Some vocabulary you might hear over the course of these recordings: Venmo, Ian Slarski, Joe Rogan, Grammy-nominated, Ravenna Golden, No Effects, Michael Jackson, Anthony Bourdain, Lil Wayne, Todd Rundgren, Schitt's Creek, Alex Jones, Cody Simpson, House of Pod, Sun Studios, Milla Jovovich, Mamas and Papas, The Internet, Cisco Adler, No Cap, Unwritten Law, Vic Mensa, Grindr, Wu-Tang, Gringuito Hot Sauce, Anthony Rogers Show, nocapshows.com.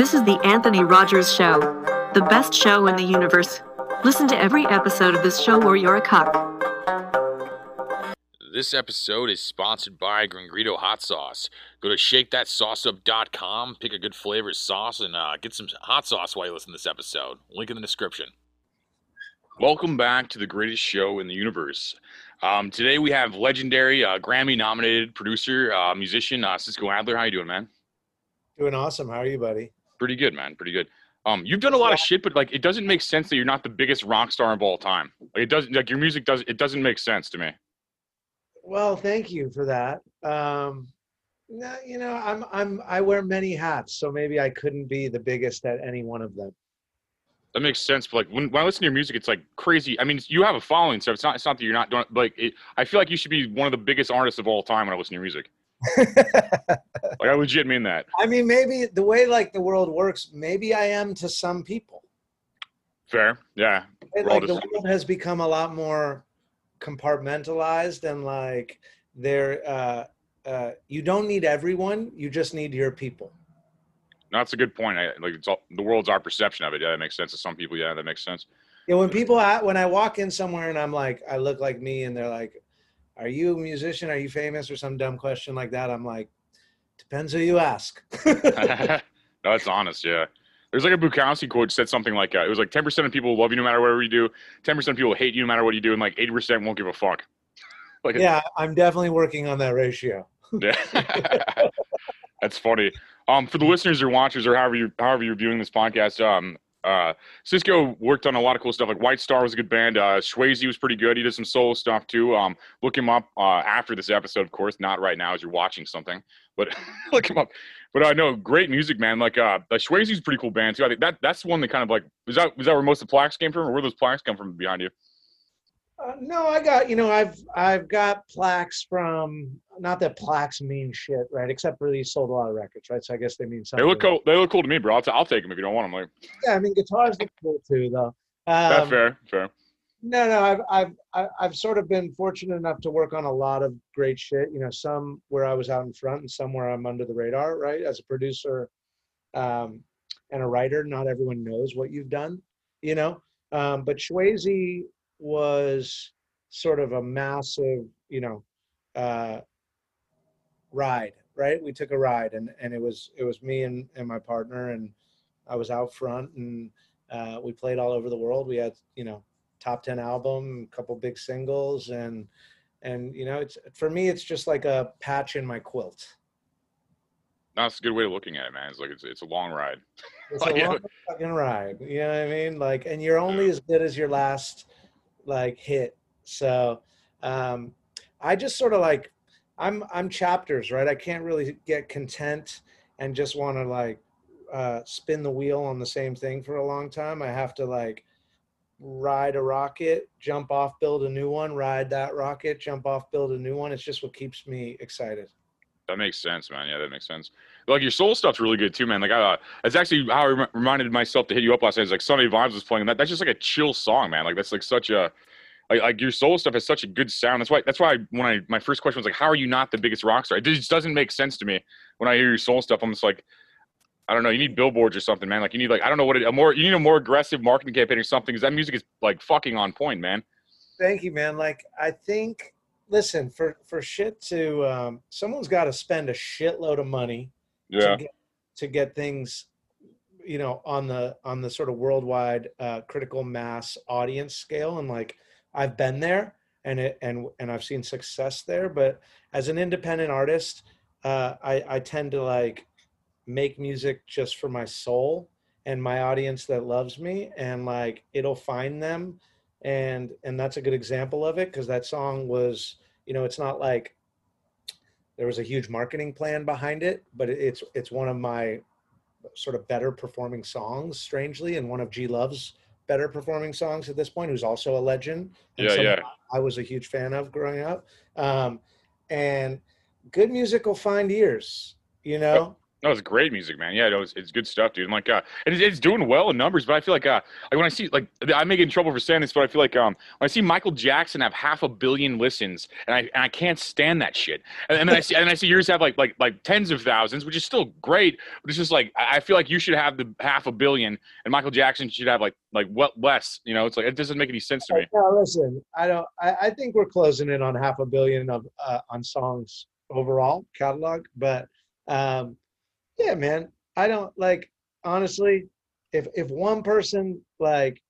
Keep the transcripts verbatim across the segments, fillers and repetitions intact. This is the Anthony Rogers Show, the best show in the universe. Listen to every episode of this show or you're a cock. This episode is sponsored by Gringuito Hot Sauce. Go to shake that sauce up dot com, pick a good flavor sauce, and uh, get some hot sauce while you listen to this episode. Link in the description. Welcome back to the greatest show in the universe. Um, today we have legendary uh, Grammy-nominated producer, uh, musician, uh, Cisco Adler. How you doing, man? Doing awesome. How are you, buddy? Pretty good, man. Pretty good. Um, you've done a lot of shit, but like, it doesn't make sense that you're not the biggest rock star of all time. Like, it doesn't, like, your music does, it doesn't make sense to me. Well, thank you for that. Um, no, you know, I'm, I'm, I wear many hats, so maybe I couldn't be the biggest at any one of them. That makes sense, but like, when, when I listen to your music, it's like crazy. I mean, you have a following, so it's not, it's not that you're not doing, like, it, I feel like you should be one of the biggest artists of all time when I listen to your music. Like, I legit mean that. I mean, maybe the way like the world works, maybe I am to some people. Fair, yeah. It, like, the world has become a lot more compartmentalized, and like, there, uh, uh, you don't need everyone; you just need your people. No, that's a good point. I, like, it's all, the world's our perception of it. Yeah, that makes sense to some people. Yeah, that makes sense. Yeah, when people, when I walk in somewhere and I'm like, I look like me, and they're like, are you a musician? Are you famous? Or some dumb question like that. I'm like, depends who you ask. No, that's honest. Yeah. There's like a Bukowski quote said something like, uh, it was like ten percent of people love you no matter whatever you do. ten percent of people hate you no matter what you do. And like eighty percent won't give a fuck. Like, yeah. I'm definitely working on that ratio. Yeah. That's funny. Um, for the listeners or watchers or however you, however you're viewing this podcast, um, uh, Cisco worked on a lot of cool stuff. Like Whitestarr was a good band. Uh, Shwayze was pretty good. He did some solo stuff too. Um, look him up, uh, after this episode, of course, not right now as you're watching something, but look him up. But I uh, know great music, man. Like, uh, like Shwayze's a pretty cool band too. I think that that's one that kind of like, was that, was that where most of the plaques came from, or where those plaques come from behind you? Uh, no, I got, you know, I've, I've got plaques from, not that plaques mean shit, right? Except for these sold a lot of records, right? So I guess they mean something. They look cool. They look cool to me, bro. I'll, t- I'll take them if you don't want them. Like, yeah, I mean, guitars look cool too, though. Um, That's fair, fair. No, no, I've, I've, I've, I've sort of been fortunate enough to work on a lot of great shit. You know, some where I was out in front, and some where I'm under the radar, right? As a producer, um, and a writer, not everyone knows what you've done, you know. Um, but Shwayze was sort of a massive, you know, uh, ride, right? We took a ride, and, and it was, it was me and, and my partner, and I was out front, and uh, we played all over the world. We had, you know, top ten album, a couple big singles, and, and, you know, it's, for me, it's just like a patch in my quilt. That's a good way of looking at it, man. It's like, it's, it's a long ride. It's a long fucking ride. You know what I mean? Like, and you're only yeah. as good as your last, like, hit. So um I just sort of like, I'm I'm chapters, right? I can't really get content and just want to like uh spin the wheel on the same thing for a long time. I have to like ride a rocket, jump off, build a new one, ride that rocket, jump off, build a new one. It's just what keeps me excited. That makes sense, man. Yeah, that makes sense. Like, your soul stuff's really good too, man. Like, I, uh, that's actually how I rem- reminded myself to hit you up last night. It's like Sunday Vibes was playing that. That's just like a chill song, man. Like, that's like such a, like, like your soul stuff has such a good sound. That's why, that's why I, when I, my first question was like, how are you not the biggest rock star? It just doesn't make sense to me when I hear your soul stuff. I'm just like, I don't know. You need billboards or something, man. Like, you need like, I don't know what it, a more, you need a more aggressive marketing campaign or something. Cause that music is like fucking on point, man. Thank you, man. Like, I think, listen, for, for shit to, um, someone's got to spend a shitload of money yeah. to, get, to get things, you know, on the, on the sort of worldwide uh, critical mass audience scale. And like, I've been there, and it, and, and I've seen success there, but as an independent artist, uh, I, I tend to like make music just for my soul and my audience that loves me, and like, it'll find them. And, and that's a good example of it, because that song was, you know, it's not like there was a huge marketing plan behind it, but it's, it's one of my sort of better performing songs, strangely, and one of G Love's better performing songs at this point, who's also a legend. And yeah, yeah. I was a huge fan of growing up. Um, and good music will find ears, you know? No, it's great music, man. Yeah, it was, it's good stuff, dude. And like, uh, it's, it's doing well in numbers, but I feel like, uh, like when I see, like, I may get in trouble for saying this, but I feel like, um, when I see Michael Jackson have half a billion listens, and I and I can't stand that shit. And, and then I see, and I see yours have like, like, like tens of thousands, which is still great, but it's just like, I feel like you should have the half a billion, and Michael Jackson should have like, like what less, you know? It's like it doesn't make any sense to me. No, listen, I don't. I, I think we're closing in on half a billion of uh, on songs overall catalog, but um. Yeah, man. I don't like, honestly, if if one person like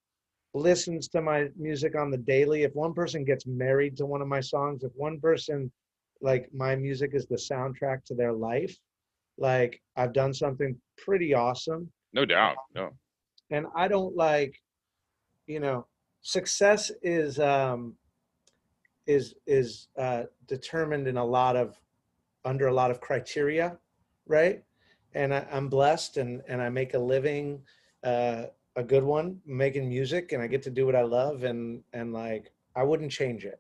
listens to my music on the daily, if one person gets married to one of my songs, if one person like my music is the soundtrack to their life, like I've done something pretty awesome. No doubt. No. And I don't like, you know, success is um is is uh determined in a lot of under a lot of criteria, right? And I, I'm blessed and, and I make a living, uh, a good one, making music, and I get to do what I love, and, and like, I wouldn't change it.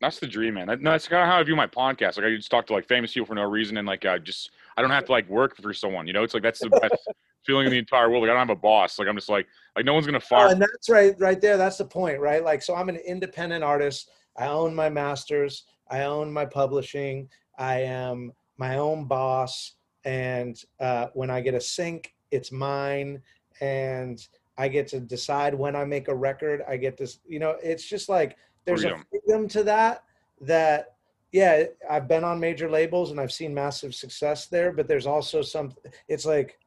That's the dream, man. No, that's kind of how I view my podcast. Like I just talk to like famous people for no reason. And like, I just, I don't have to like work for someone, you know, it's like, that's the best feeling in the entire world. Like I don't have a boss. Like, I'm just like, like no one's going to fire. Oh, and that's right, right there. That's the point, right? Like, so I'm an independent artist. I own my masters. I own my publishing. I am my own boss. And uh, when I get a sync, it's mine, and I get to decide when I make a record. I get this, you know, it's just like there's freedom. a freedom to that, that, yeah, I've been on major labels and I've seen massive success there, but there's also some, it's like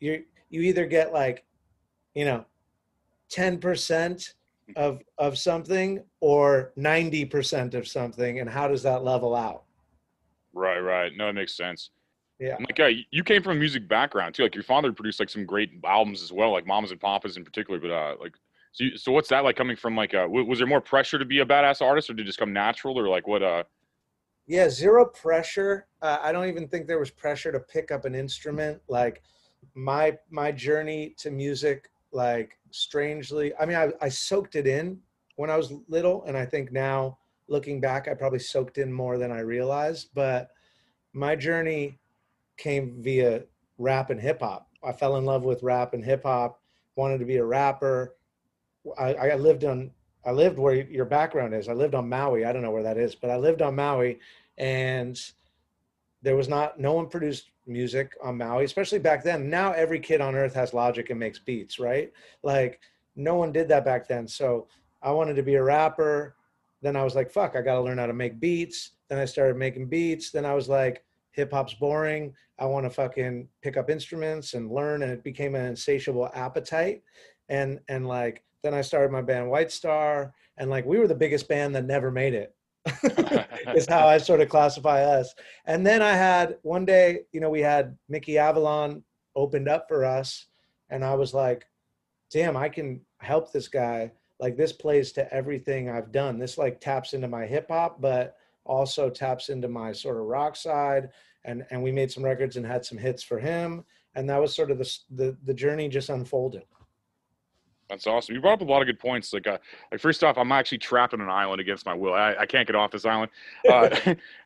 you you either get like, you know, ten percent of, of something or ninety percent of something, and how does that level out? Right, right. No, it makes sense. Yeah. Like, uh, you came from a music background too. Like your father produced like some great albums as well, like Mamas and Papas in particular. But uh, like, so, you, so what's that like coming from? Like, uh, w- was there more pressure to be a badass artist, or did it just come natural, or like what? Uh... Yeah, zero pressure. Uh, I don't even think there was pressure to pick up an instrument. Like, my my journey to music, like strangely, I mean, I, I soaked it in when I was little, and I think now looking back, I probably soaked in more than I realized. But my journey came via rap and hip hop. I fell in love with rap and hip hop, wanted to be a rapper. I, I lived on, I lived where your background is. I lived on Maui. I don't know where that is, but I lived on Maui, and there was not, no one produced music on Maui, especially back then. Now every kid on earth has Logic and makes beats, right? Like no one did that back then. So I wanted to be a rapper. Then I was like, fuck, I got to learn how to make beats. Then I started making beats. Then I was like, hip hop's boring. I want to fucking pick up instruments and learn. And it became an insatiable appetite. And, and like, then I started my band Whitestarr, and like, we were the biggest band that never made it is how I sort of classify us. And then I had one day, you know, we had Mickey Avalon opened up for us, and I was like, damn, I can help this guy. Like this plays to everything I've done. This like taps into my hip hop, but also taps into my sort of rock side, and and we made some records and had some hits for him, and that was sort of the the, the journey just unfolded. That's awesome. You brought up a lot of good points. Like, uh, like first off, I'm actually trapped on an island against my will. I, I can't get off this island. Uh,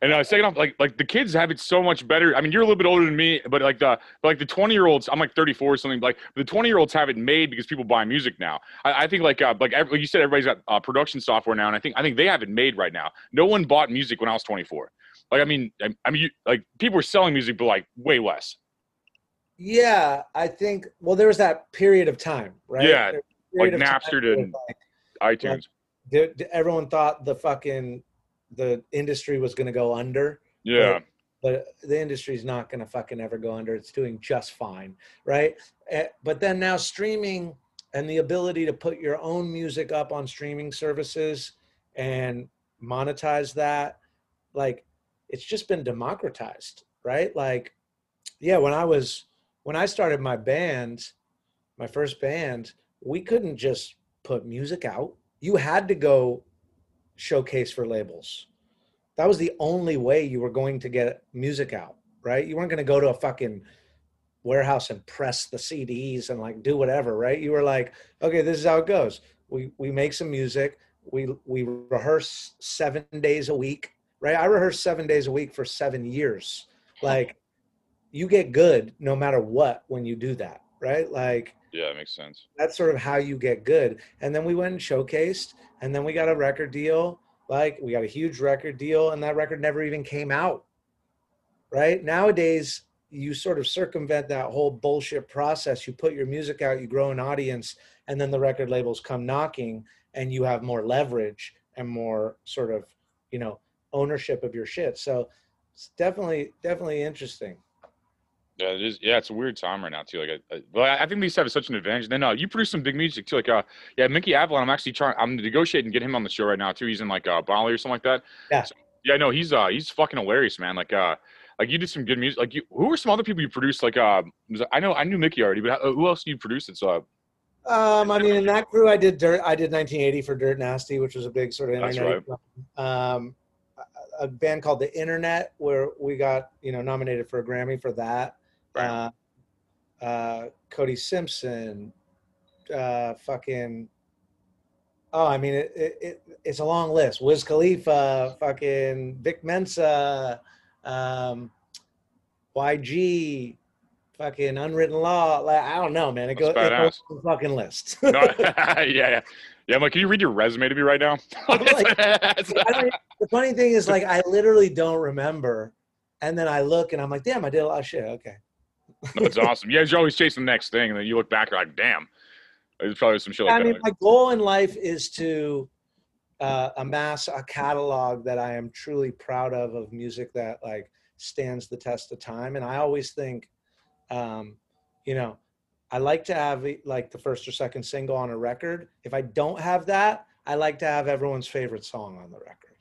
and uh, second off, like, like the kids have it so much better. I mean, you're a little bit older than me, but like the, but like the twenty year olds, I'm like thirty-four or something. Like the twenty year olds have it made because people buy music now. I, I think like, uh, like, every, like you said, everybody's got uh, production software now, and I think I think they have it made right now. No one bought music when I was twenty-four. Like, I mean, I, I mean, you, like people were selling music, but like way less. Yeah, I think. Well, there was that period of time, right? Yeah. Like Napster and like, iTunes. Like, everyone thought the fucking, the industry was going to go under. Yeah. But, but the industry's not going to fucking ever go under. It's doing just fine, right? But then now streaming and the ability to put your own music up on streaming services and monetize that, like it's just been democratized, right? Like, yeah, when I was, when I started my band, my first band, we couldn't just put music out. You had to go showcase for labels. That was the only way you were going to get music out, right? You weren't going to go to a fucking warehouse and press the C Ds and like do whatever, right? You were like, okay, this is how it goes. We we make some music. We we rehearse seven days a week, right? I rehearsed seven days a week for seven years. Like you get good no matter what when you do that, right? Like, yeah, it makes sense. That's sort of how you get good. And then we went and showcased, and then we got a record deal. Like, we got a huge record deal, and that record never even came out, right? Nowadays, you sort of circumvent that whole bullshit process. You put your music out, you grow an audience, and then the record labels come knocking, and you have more leverage and more sort of, you know, ownership of your shit. So it's definitely, definitely interesting. Yeah, it is. Yeah, it's a weird time right now too. Like, I, I, well, I think these have such an advantage. Then uh, you produce some big music too. Like, uh, yeah, Mickey Avalon. I'm actually trying. I'm negotiating to get him on the show right now too. He's in like uh, Bali or something like that. Yeah. So, yeah, no, he's uh, he's fucking hilarious, man. Like, uh, like you did some good music. Like, you, who were some other people you produced? Like, uh, was, I know I knew Mickey already, but who else did you produce? It's uh. Um, I mean, in that crew, I did dirt. I did nineteen eighty for Dirt Nasty, which was a big sort of internet. That's right. Um, a band called The Internet, where we got, you know, nominated for a Grammy for that. Right. Uh, uh, Cody Simpson, uh, fucking. Oh, I mean, it, it, it it's a long list. Wiz Khalifa, fucking Vic Mensa, um, Y G. Fucking Unwritten Law. Like, I don't know, man. It goes on the fucking list. No, yeah, yeah. Yeah, I'm like, can you read your resume to me right now? Like, I mean, the funny thing is, like, I literally don't remember. And then I look and I'm like, damn, I did a lot of shit. Okay. No, it's awesome. Yeah, you're always chasing the next thing. And then you look back, you're like, damn. There's probably some shit yeah, like I that. I mean, my goal in life is to uh, amass a catalog that I am truly proud of, of music that, like, stands the test of time. And I always think, Um, you know, I like to have like the first or second single on a record. If I don't have that, I like to have everyone's favorite song on the record,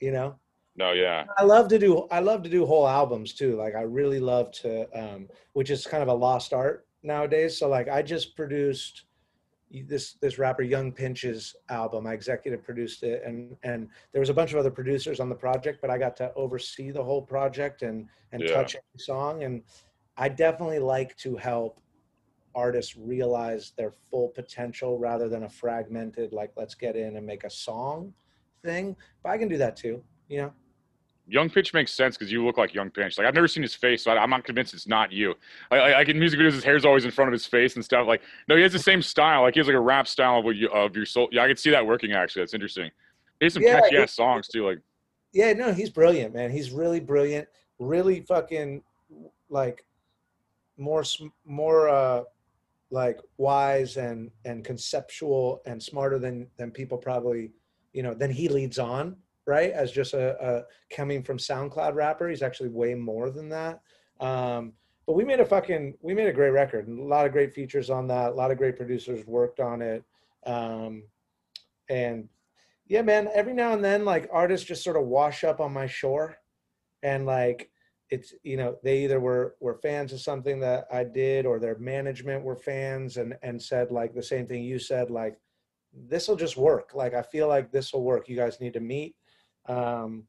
you know? No, yeah. I love to do, I love to do whole albums too. Like, I really love to, um, which is kind of a lost art nowadays. So, like, I just produced this, this rapper Young Pinch's album. I executive produced it, and, and there was a bunch of other producers on the project, but I got to oversee the whole project and, and yeah. touch every song. And I definitely like to help artists realize their full potential rather than a fragmented, like, let's get in and make a song thing. But I can do that too, you know? Young Pinch makes sense because you look like Young Pinch. Like, I've never seen his face, so I, I'm not convinced it's not you. Like, like in music videos, his hair's always in front of his face and stuff. Like, no, he has the same style. Like, he has like a rap style of, what you, of your soul. Yeah, I could see that working actually. That's interesting. He has some yeah, catchy ass songs too. Like, yeah, no, he's brilliant, man. He's really brilliant. Really fucking, like, more more uh like wise and and conceptual and smarter than than people probably, you know, than he leads on, right? As just a, a coming from SoundCloud rapper, he's actually way more than that. Um but we made a fucking we made a great record, and a lot of great features on that, a lot of great producers worked on it. Um and yeah, man, every now and then, like, artists just sort of wash up on my shore, and like, it's, you know, they either were, were fans of something that I did, or their management were fans and, and said like the same thing you said, like, this will just work. Like, I feel like this will work. You guys need to meet. Um,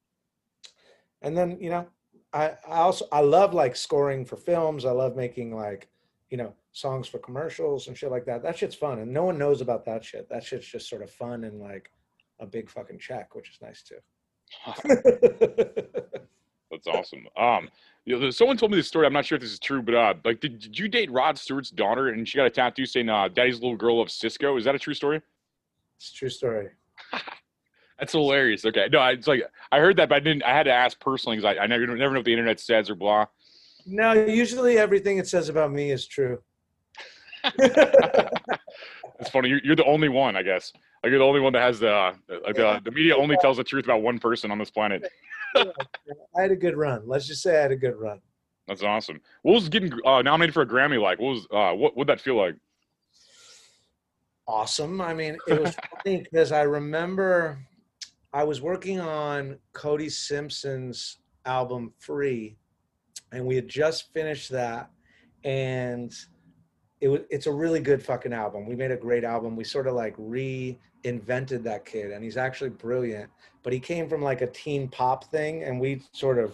and then, you know, I, I also, I love like scoring for films. I love making like, you know, songs for commercials and shit like that. That shit's fun. And no one knows about that shit. That shit's just sort of fun and like a big fucking check, which is nice too. That's awesome. Um, you know, someone told me this story. I'm not sure if this is true, but uh, like, did, did you date Rod Stewart's daughter, and she got a tattoo saying uh, "Daddy's little girl loves Cisco"? Is that a true story? It's a true story. That's hilarious. Okay, no, I, it's like I heard that, but I didn't. I had to ask personally because I, I never, never know if the internet says or blah. No, usually everything it says about me is true. It's funny. You're, you're the only one, I guess. Like, you're the only one that has the uh, like the, yeah. the media only tells the truth about one person on this planet. I had a good run. Let's just say I had a good run. That's awesome. What was getting uh, nominated for a Grammy like? What was uh, what would that feel like? Awesome. I mean, it was funny because I remember I was working on Cody Simpson's album Free, and we had just finished that, and it was it's a really good fucking album. We made a great album. We sort of like re. invented that kid, and he's actually brilliant, but he came from like a teen pop thing, and we sort of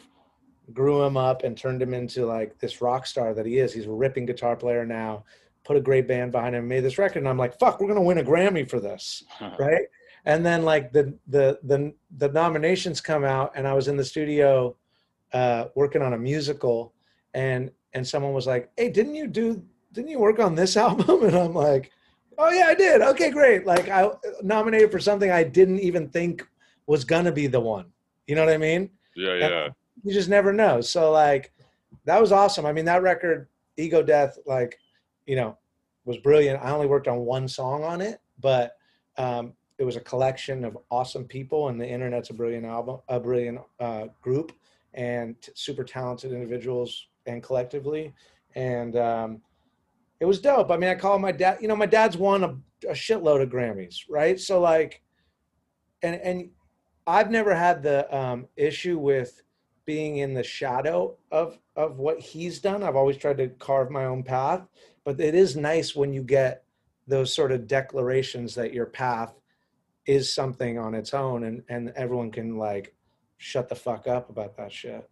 grew him up and turned him into like this rock star that he is. He's a ripping guitar player now, put a great band behind him, made this record, and I'm like, fuck, we're gonna win a Grammy for this. Huh. Right? And then like the the the the nominations come out, and I was in the studio uh working on a musical, and and someone was like, hey, didn't you do didn't you work on this album? And I'm like, oh yeah, I did. Okay, great. Like, I nominated for something I didn't even think was gonna be the one. You know what I mean? Yeah, and yeah. You just never know. So like, that was awesome. I mean, that record, Ego Death, like, you know, was brilliant. I only worked on one song on it, but um, it was a collection of awesome people, and The Internet's a brilliant album, a brilliant uh, group, and t- super talented individuals and collectively. And um, it was dope. I mean, I call my dad, you know, my dad's won a, a shitload of Grammys, right? So like, and, and I've never had the um, issue with being in the shadow of, of what he's done. I've always tried to carve my own path, but it is nice when you get those sort of declarations that your path is something on its own, and, and everyone can like shut the fuck up about that shit.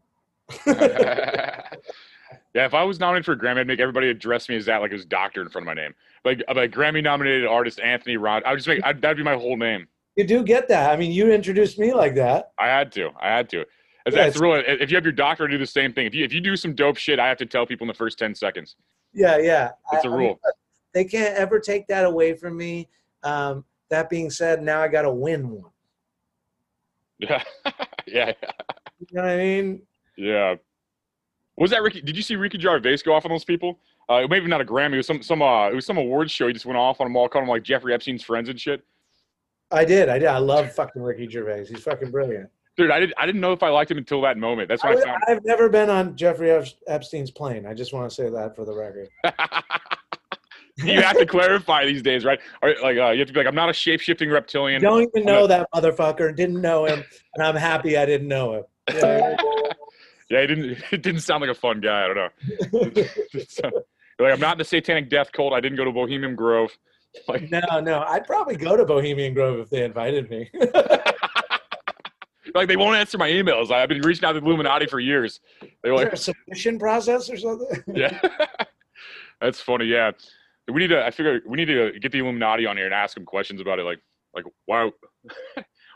Yeah, if I was nominated for a Grammy, I'd make everybody address me as that, like it was doctor in front of my name. Like, like Grammy-nominated artist Anthony Rogers. I would just make, I'd, that'd be my whole name. You do get that. I mean, you introduced me like that. I had to. I had to. That's, yeah, that's real. If you have your doctor, do the same thing. If you if you do some dope shit, I have to tell people in the first ten seconds. Yeah, yeah. It's a I, rule. I mean, they can't ever take that away from me. Um, that being said, now I got to win one. Yeah. Yeah. You know what I mean? Yeah. Was that Ricky? Did you see Ricky Gervais go off on those people? Uh, maybe not a Grammy. It was some some uh, it was some awards show. He just went off on them all, called them like Jeffrey Epstein's friends and shit. I did. I did. I love fucking Ricky Gervais. He's fucking brilliant. Dude, I didn't I didn't know if I liked him until that moment. That's why I, I found I've never been on Jeffrey Epstein's plane. I just want to say that for the record. You have to clarify these days, right? Or like uh, you have to be like, I'm not a shape-shifting reptilian. Don't even know that motherfucker. Didn't know him, and I'm happy I didn't know him. Yeah, yeah, it didn't it didn't sound like a fun guy. I don't know. Like, I'm not in the Satanic Death Cult. I didn't go to Bohemian Grove. Like, no, no. I'd probably go to Bohemian Grove if they invited me. Like, they won't answer my emails. I've been reaching out to the Illuminati for years. They're like, is there a submission process or something? Yeah. That's funny. Yeah. We need to, I figure we need to get the Illuminati on here and ask them questions about it. Like, like, wow.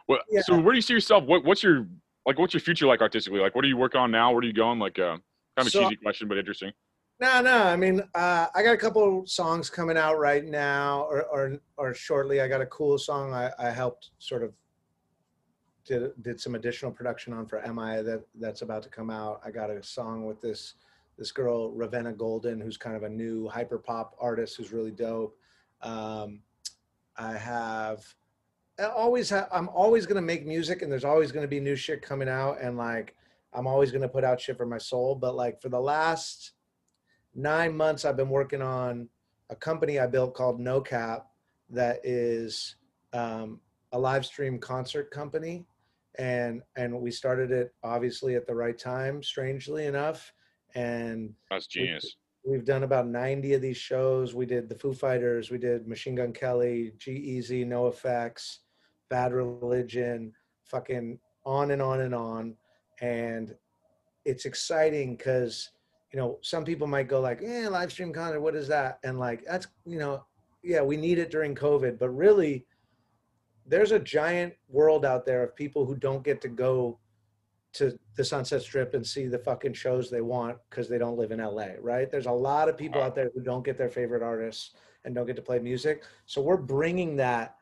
Well, yeah. So where do you see yourself? What, what's your, like, what's your future like artistically? Like, what are you working on now? Where are you going? Like, uh, kind of so, a cheesy question, but interesting. No, no. I mean, uh, I got a couple songs coming out right now or, or, or shortly. I got a cool song I, I helped sort of, Did, did some additional production on for M I that that's about to come out. I got a song with this this girl Ravenna Golden, who's kind of a new hyper pop artist who's really dope. Um, I have I always ha- I'm always gonna make music, and there's always gonna be new shit coming out, and like I'm always gonna put out shit for my soul. But like for the last nine months, I've been working on a company I built called No Cap that is um, a live stream concert company. And and we started it obviously at the right time, strangely enough. And that's genius. We, we've done about ninety of these shows. We did the Foo Fighters, we did Machine Gun Kelly, G-Eazy, No Effects, Bad Religion, fucking on and on and on. And it's exciting because, you know, some people might go like, eh, live stream concert, what is that? And like, that's, you know, yeah, we need it during COVID, but really, there's a giant world out there of people who don't get to go to the Sunset Strip and see the fucking shows they want because they don't live in L A, right? There's a lot of people out there who don't get their favorite artists and don't get to play music. So we're bringing that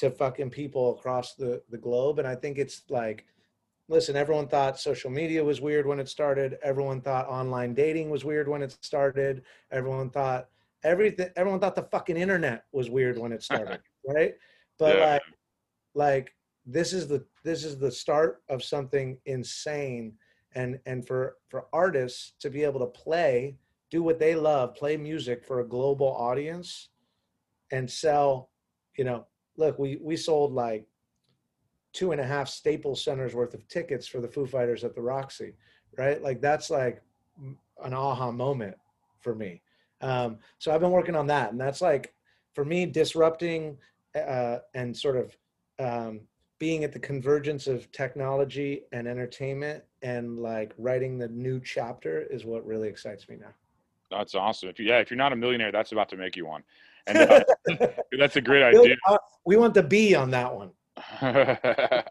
to fucking people across the, the globe. And I think it's like, listen, everyone thought social media was weird when it started. Everyone thought online dating was weird when it started. Everyone thought everything, everyone thought the fucking internet was weird when it started, right? But yeah. like, like this is the this is the start of something insane, and and for for artists to be able to play, do what they love, play music for a global audience, and sell. You know, look, we we sold like two and a half Staples Centers worth of tickets for the Foo Fighters at the Roxy, right? Like that's like an aha moment for me. Um, so I've been working on that, and that's like for me disrupting. Uh, and sort of um, being at the convergence of technology and entertainment and like writing the new chapter is what really excites me now. That's awesome. If you, yeah, if you're not a millionaire, that's about to make you one. And uh, that's a great idea. We want the B on that one. I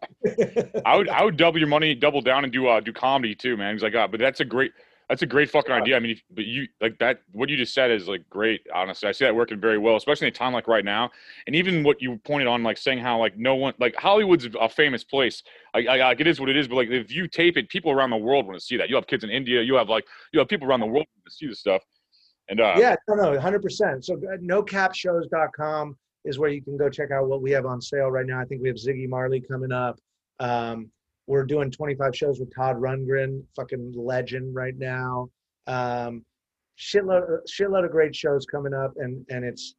would I would double your money, double down and do uh, do comedy too, man. He's like, ah, oh, but that's a great That's a great fucking idea. I mean, if, but you like that, what you just said is like great. Honestly, I see that working very well, especially in a time like right now. And even what you pointed on, like saying how like no one, like Hollywood's a famous place. Like, I, like it is what it is. But like if you tape it, people around the world want to see that. You have kids in India. You have like you have people around the world to see this stuff. And uh, yeah, no, no, one hundred percent. So uh, no cap shows dot com is where you can go check out what we have on sale right now. I think we have Ziggy Marley coming up. Um, We're doing twenty-five shows with Todd Rundgren, fucking legend right now. Um, shitload, shitload of great shows coming up, and and it's,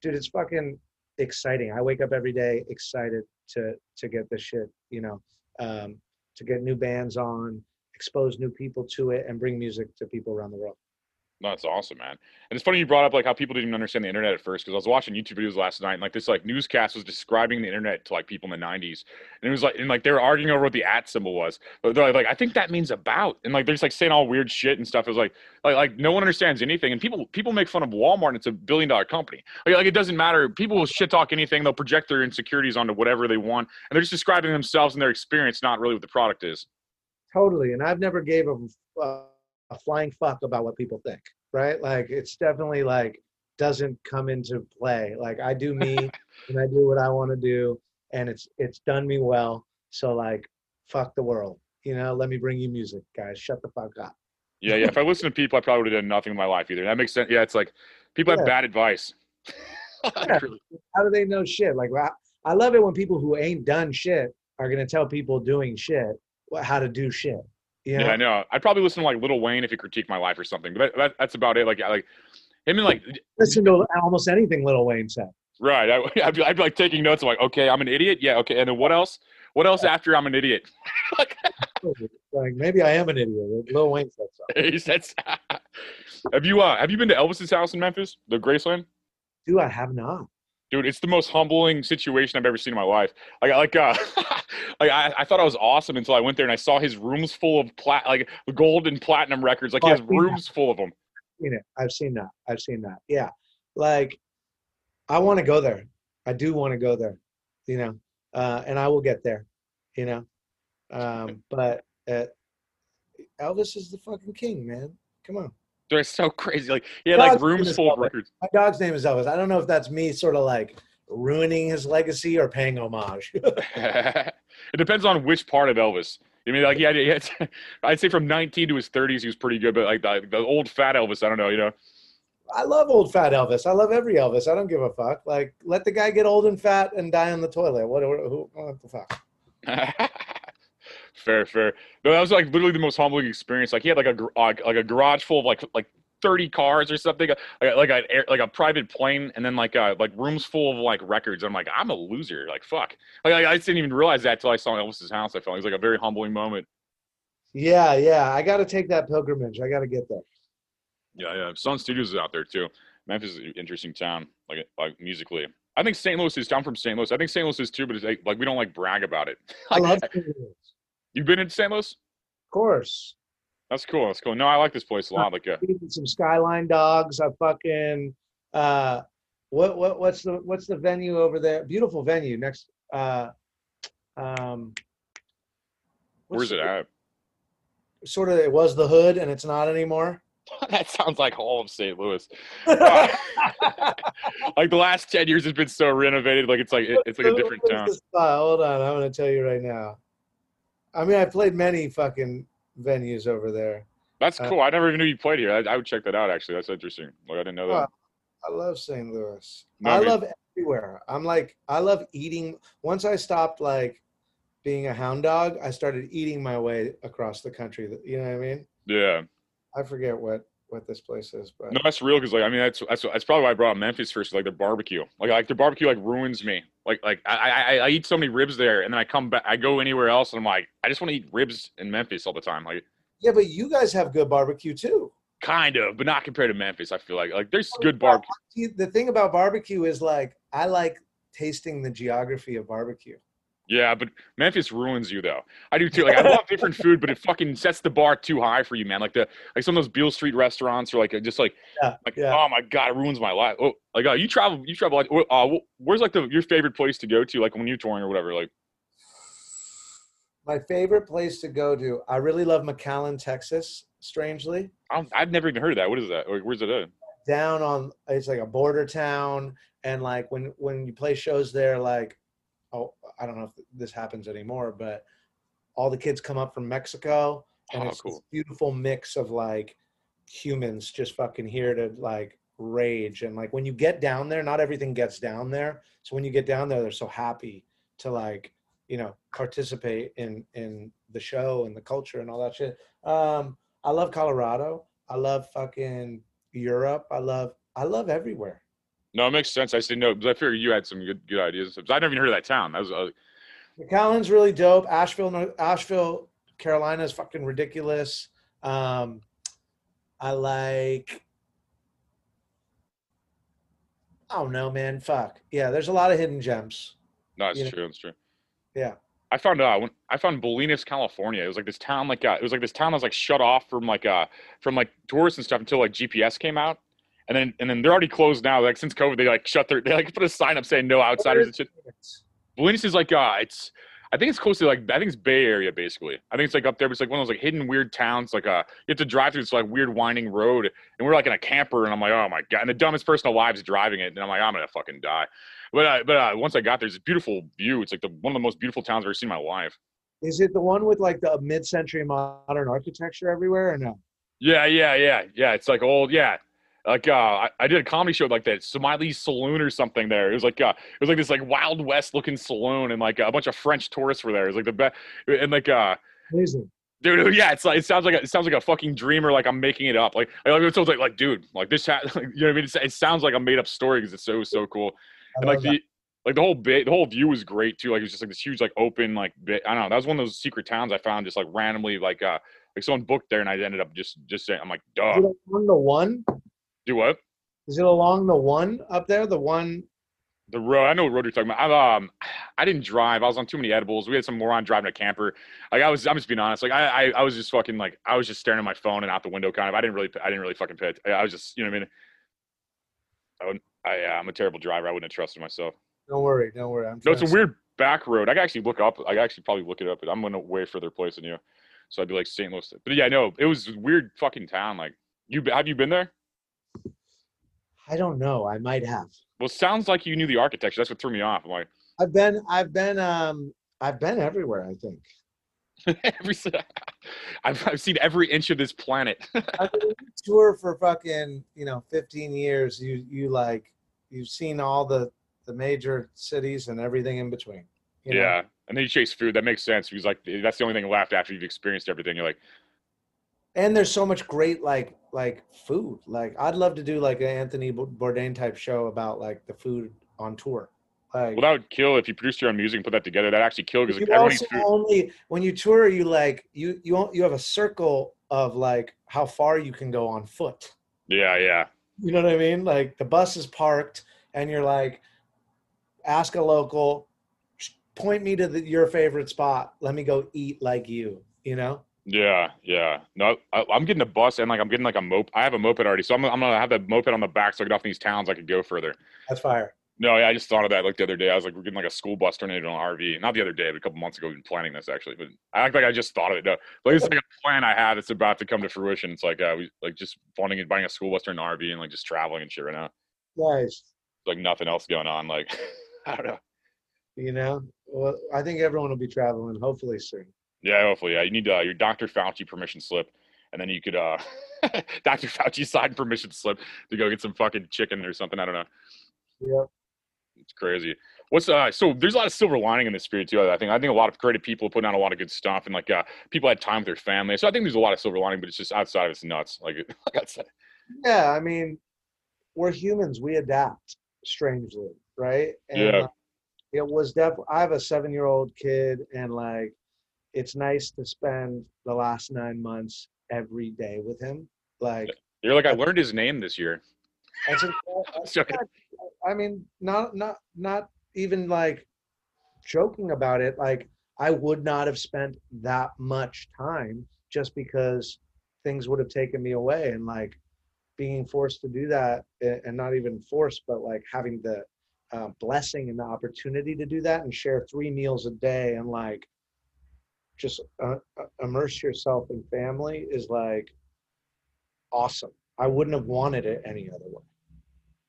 dude, it's fucking exciting. I wake up every day excited to to get this shit, you know, um, to get new bands on, expose new people to it, and bring music to people around the world. No, that's awesome, man. And it's funny you brought up like how people didn't even understand the internet at first, because I was watching YouTube videos last night, and like this like newscast was describing the internet to like people in the nineties, and it was like, and like they were arguing over what the at symbol was. But they're like, I think that means about, and like they're just like saying all weird shit and stuff. It was like, like, like no one understands anything, and people people make fun of Walmart, and it's a billion dollar company. Like, like it doesn't matter. People will shit talk anything. They'll project their insecurities onto whatever they want, and they're just describing themselves and their experience, not really what the product is. Totally, and I've never gave them. Uh... a flying fuck about what people think, right? Like it's definitely like doesn't come into play. Like I do me and I do what I want to do, and it's it's done me well. So like fuck the world, you know. Let me bring you music, guys. Shut the fuck up. Yeah, yeah. If I listened to people, I probably would have done nothing in my life either. That makes sense. Yeah, it's like people yeah. have bad advice. Yeah. How do they know shit? Like I, I love it when people who ain't done shit are gonna tell people doing shit how to do shit. Yeah. yeah, I know. I'd probably listen to like Lil Wayne if he critiqued my life or something. But that, that, that's about it. Like, I, like him and like listen to almost anything Lil Wayne said. Right. I, I'd, be, I'd be like taking notes. I'm like, okay, I'm an idiot. Yeah. Okay. And then what else? What else yeah. after I'm an idiot? like, like maybe I am an idiot. Lil Wayne said something. He said. have you uh, have you been to Elvis's house in Memphis, the Graceland? Dude, I have not. Dude, it's the most humbling situation I've ever seen in my life. Like, like, uh, like I, I thought I was awesome until I went there and I saw his rooms full of plat, like gold and platinum records. Like, oh, he has rooms that. Full of them. You know, I've seen that. I've seen that. Yeah, like, I want to go there. I do want to go there. You know, uh, and I will get there. You know, um, but uh, Elvis is the fucking king, man. Come on. They're so crazy. Like he had like rooms full of records. My dog's name is Elvis. I don't know if that's me sort of like ruining his legacy or paying homage. It depends on which part of Elvis. I mean, like yeah, yeah I'd say from nineteen to his thirties, he was pretty good. But like the, the old fat Elvis, I don't know. You know, I love old fat Elvis. I love every Elvis. I don't give a fuck. Like let the guy get old and fat and die on the toilet. What? Who? What the fuck? Fair, fair. No, that was like literally the most humbling experience. Like he had like a like, like a garage full of like like thirty cars or something, like like a like a private plane, and then like uh like rooms full of like records. I'm like, I'm a loser. Like fuck. Like I, I didn't even realize that till I saw Elvis's house. I felt it was like a very humbling moment. Yeah, yeah. I got to take that pilgrimage. I got to get there. Yeah, yeah. Sun Studios is out there too. Memphis is an interesting town, like like musically. I think Saint Louis is. I'm from Saint Louis. I think Saint Louis is too, but it's like, like we don't like brag about it. Like, I love Saint Louis. You've been in Saint Louis? Of course. That's cool. That's cool. No, I like this place a lot. Like uh, some Skyline Dogs. I fucking uh, what what what's the what's the venue over there? Beautiful venue next. Uh, um, Where's the, it at? Sort of. It was the hood, and it's not anymore. That sounds like all of Saint Louis. Uh, like the last ten years has been so renovated. Like it's like it, it's like a different town. Hold on, I'm gonna tell you right now. I mean, I played many fucking venues over there. That's cool. Uh, I never even knew you played here. I, I would check that out, actually. That's interesting. Like, I didn't know that. I love Saint Louis. No, I, I mean, love everywhere. I'm like, I love eating. Once I stopped, like, being a hound dog, I started eating my way across the country. You know what I mean? Yeah. I forget what. what this place is, but no, that's real, because like I mean that's, that's that's probably why I brought Memphis first, like the barbecue, like like the barbecue like ruins me, like like I I, I eat so many ribs there, and then I come back, I go anywhere else, and I'm like I just want to eat ribs in Memphis all the time. Like yeah, but you guys have good barbecue too, kind of, but not compared to Memphis. I feel like like there's good barbecue. The thing about barbecue is like I like tasting the geography of barbecue. Yeah, but Memphis ruins you though. I do too. Like I love different food, but it fucking sets the bar too high for you, man. Like the like some of those Beale Street restaurants, or like just like yeah, like yeah. oh my god, it ruins my life. Oh, like uh, you travel, you travel. Like, uh, where's like the your favorite place to go to, like when you're touring or whatever? Like my favorite place to go to, I really love McAllen, Texas. strangely. I'm, I've never even heard of that. What is that? Or where's it at? Down on, it's like a border town, and like when when you play shows there, like, oh, I don't know if this happens anymore, but all the kids come up from Mexico, and oh, it's cool. This beautiful mix of like humans just fucking here to like rage, and like when you get down there, not everything gets down there, so when you get down there, they're so happy to like, you know, participate in in the show and the culture and all that shit. um I love Colorado, I love fucking Europe, I love I love everywhere. No, it makes sense. I said no because I figured you had some good good ideas. I never even heard of that town. That was uh... McAllen's really dope. Asheville, North, Asheville, Carolina is fucking ridiculous. Um, I like. I don't know, man. Fuck yeah. There's a lot of hidden gems. No, it's you true. Know? It's true. Yeah. I found uh, when I found Bolinas, California. It was like this town, like uh, it was like this town that was like shut off from like uh from like tourists and stuff until like G P S came out, and then and then they're already closed now. Like since COVID, they like shut their they like put a sign up saying no outsiders and shit. Bolinas is like uh it's I think it's close to like I think it's Bay Area basically. I think it's like up there, but it's like one of those like hidden weird towns. Like uh you have to drive through this like weird winding road, and we're like in a camper, and I'm like, oh my god, and the dumbest person alive is driving it, and I'm like, I'm gonna fucking die. But uh, but uh, once I got there, it's a beautiful view. It's like the one of the most beautiful towns I've ever seen in my life. Is it the one with like the mid-century modern architecture everywhere or no? Yeah, yeah, yeah, yeah. It's like old, yeah. Like uh, I, I did a comedy show like that, Somali Saloon or something there. It was like uh, it was like this like Wild West looking saloon, and like a bunch of French tourists were there. It was like the best, and like uh, amazing. Dude, yeah, it's like it sounds like a, it sounds like a fucking dream, or like I'm making it up. Like I was like, like, dude, like this, ha- like, you know what I mean? It's, it sounds like a made up story because it's so so cool. And like the that. like the whole bit, the whole view was great too. Like it was just like this huge like open like bit. I don't know. That was one of those secret towns I found just like randomly like uh like someone booked there, and I ended up just just saying I'm like duh. Is it along the one? Do what? Is it along the one up there? The one. The road. I know what road you're talking about. I um I didn't drive. I was on too many edibles. We had some moron driving a camper. Like I was. I'm just being honest. Like I I, I was just fucking like I was just staring at my phone and out the window kind of. I didn't really I didn't really fucking pay. I was just, you know what I mean. I wouldn't. I, uh, I'm a terrible driver. I wouldn't have trusted myself. Don't worry. Don't worry. I'm no, it's a weird back road. I can actually look up. I can actually probably look it up. But I'm in a way further place than you. So I'd be like Saint Louis. But yeah, no, it was a weird fucking town. Like, you have you been there? I don't know. I might have. Well, it sounds like you knew the architecture. That's what threw me off. I'm like, I've been, I've been, um, I've been everywhere. I think. every, I've I've seen every inch of this planet. I mean, tour for fucking, you know, fifteen years. You you like you've seen all the the major cities and everything in between. You know? Yeah, and then you chase food. That makes sense because like that's the only thing left after you've experienced everything. You're like, and there's so much great like like food. Like I'd love to do like an Anthony Bourdain type show about like the food on tour. Like, well, that would kill if you produced your own music and put that together. That actually kill because like, everyone eats food. Only when you tour, you like you you you have a circle of like how far you can go on foot. Yeah, yeah. You know what I mean? Like the bus is parked, and you're like, ask a local, point me to the, your favorite spot. Let me go eat like you. You know? Yeah, yeah. No, I, I'm getting a bus, and like I'm getting like a moped. I have a moped already, so I'm I'm gonna have that moped on the back so I get off in these towns. I could go further. That's fire. No, yeah, I just thought of that like the other day. I was like, we're getting like a school bus turned into an R V. Not the other day, but a couple months ago, we've been planning this actually. But I act like I just thought of it. No, like it's like a plan I had. It's about to come to fruition. It's like uh, we like just funding and buying a school bus turned into an R V and like just traveling and shit right now. Nice. Like nothing else going on. Like I don't know. You know, well, I think everyone will be traveling hopefully soon. Yeah, hopefully. Yeah, you need uh, your Doctor Fauci permission slip, and then you could uh, Doctor Fauci signed permission slip to go get some fucking chicken or something. I don't know. Yeah. It's crazy. What's uh? So there's a lot of silver lining in this period too. I think I think a lot of creative people putting out a lot of good stuff, and like uh, people had time with their family. So I think there's a lot of silver lining, but it's just outside of it's nuts. Like, like outside. Yeah, I mean, we're humans. We adapt strangely, right? And yeah. Like, it was definitely. I have a seven-year-old kid, and like, it's nice to spend the last nine months every day with him. Like, you're like, I learned his name this year. That's incredible. I mean, not not not even like joking about it. Like I would not have spent that much time just because things would have taken me away, and like being forced to do that, and not even forced, but like having the uh, blessing and the opportunity to do that and share three meals a day and like just uh, immerse yourself in family is like awesome. I wouldn't have wanted it any other way.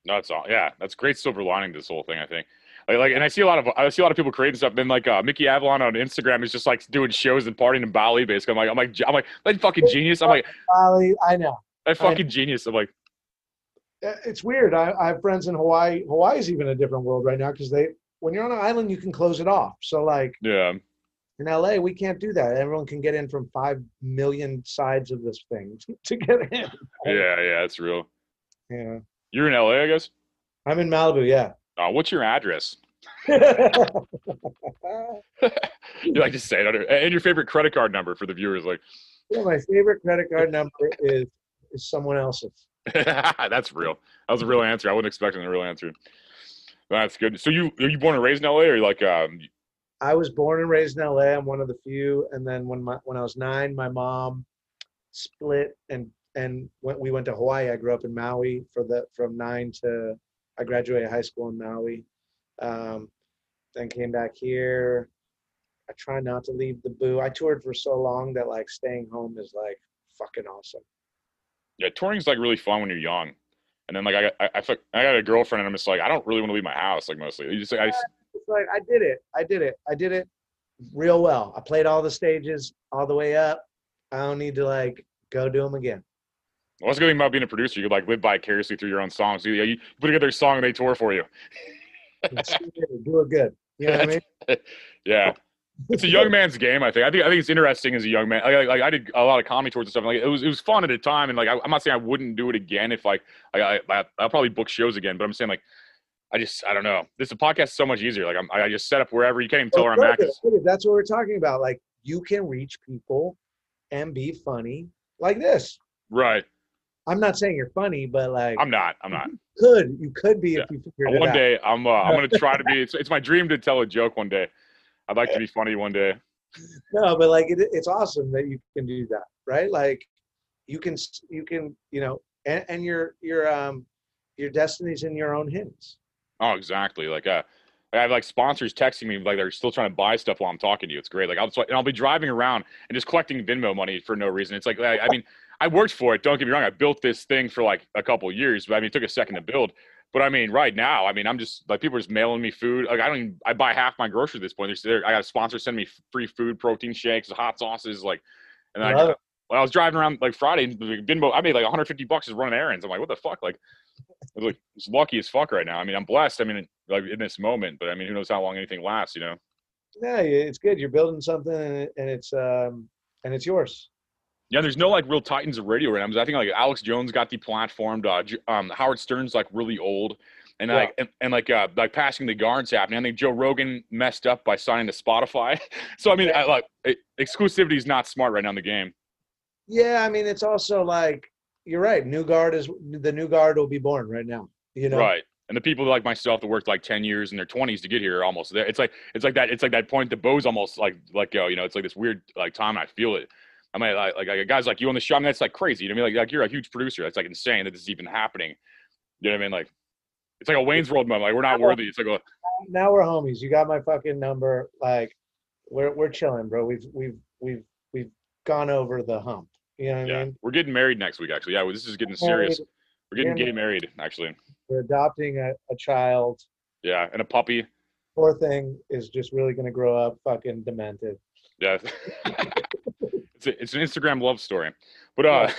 No, it's all, yeah, that's great silver lining to this whole thing, I think. Like, like, and I see a lot of I see a lot of people creating stuff. And then like uh, Mickey Avalon on Instagram is just like doing shows and partying in Bali, basically. I'm like, I'm like, I'm like, that fucking genius. I'm like, Bali, I know. That fucking genius. I'm like, it's weird. I, I have friends in Hawaii. Hawaii is even a different world right now because they, when you're on an island, you can close it off. So like, yeah. In L A, we can't do that. Everyone can get in from five million sides of this thing to get in. Yeah, yeah, that's real. Yeah. You're in L A, I guess. I'm in Malibu. Yeah. Uh, what's your address? You like to say it under, and your favorite credit card number for the viewers, like. Yeah, my favorite credit card number is is someone else's. That's real. That was a real answer. I wasn't expecting a real answer. That's good. So you are you born and raised in L A, or like? Um, I was born and raised in L A. I'm one of the few. And then when my when I was nine, my mom split and and went, we went to Hawaii. I grew up in Maui for the from nine to. I graduated high school in Maui, um, then came back here. I try not to leave the boo. I toured for so long that like staying home is like fucking awesome. Yeah, touring's like really fun when you're young. And then like I got, I, I, I got a girlfriend, and I'm just like, I don't really want to leave my house. Like mostly, you just like, yeah, I just, it's like I did it, I did it, I did it real well. I played all the stages all the way up. I don't need to like go do them again. Well, that's the good thing about being a producer. You could like live vicariously through your own songs. You, you put together a song and they tour for you. Do it good. You know what I mean? Yeah. It's a young man's game, I think. I think I think it's interesting as a young man. Like, like I did a lot of comedy tours and stuff. And like it was it was fun at a time. And like I, I'm not saying I wouldn't do it again if like I, I I'll probably book shows again. But I'm saying like I just I don't know. This the podcast is so much easier. Like I'm, I just set up wherever. You can't even tell oh, where I'm at. That's what we're talking about. Like you can reach people and be funny like this. Right. I'm not saying you're funny, but like I'm not. I'm not. You could you could be yeah. if you figured one it out. One day I'm uh, I'm gonna try to be. It's it's my dream to tell a joke one day. I'd like to be funny one day. No, but like it, it's awesome that you can do that, right? Like you can you can you know, and, and your your um your destiny's in your own hands. Oh, exactly. Like uh, I have like sponsors texting me like they're still trying to buy stuff while I'm talking to you. It's great. Like I'll and I'll be driving around and just collecting Venmo money for no reason. It's like I, I mean. I worked for it. Don't get me wrong. I built this thing for like a couple of years, but I mean, it took a second to build. But I mean, right now, I mean, I'm just like people are just mailing me food. Like I don't, even, I buy half my groceries at this point. They're, I got a sponsor send me free food, protein shakes, hot sauces, like. And then I, when I was driving around like Friday, Venmo, I made like a hundred fifty bucks just running errands. I'm like, what the fuck? Like, I'm like, it's lucky as fuck right now. I mean, I'm blessed. I mean, like in this moment, but I mean, who knows how long anything lasts, you know? Yeah, it's good. You're building something, and it's um, and it's yours. Yeah, there's no like real titans of radio right now. I think like Alex Jones got deplatformed. Uh, um, Howard Stern's like really old, and yeah. like and, and like uh, like passing the guard's happening. I think Joe Rogan messed up by signing to Spotify. So I mean, yeah. I, like it, exclusivity is not smart right now in the game. Yeah, I mean, it's also like you're right. New guard is the new guard will be born right now. You know, right. And the people like myself that worked like ten years in their twenties to get here are almost there. It's like it's like that. It's like that point that Bo's almost like let go. You know, it's like this weird like time. I feel it. I mean, like, like guys like you on the show, I mean, that's like crazy. You know what I mean? Like, like you're a huge producer. That's like insane that this is even happening. You know what I mean? Like, it's like a Wayne's World moment. Like, we're not now worthy. It's like a, now we're homies. You got my fucking number. Like, we're we're chilling, bro. We've we've we've we've gone over the hump. You know what yeah. I mean? We're getting married next week, actually. Yeah, well, this is getting serious. We're getting getting married, actually. We're adopting a, a child. Yeah, and a puppy. Poor thing is just really gonna grow up fucking demented. Yeah. It's an Instagram love story, but uh,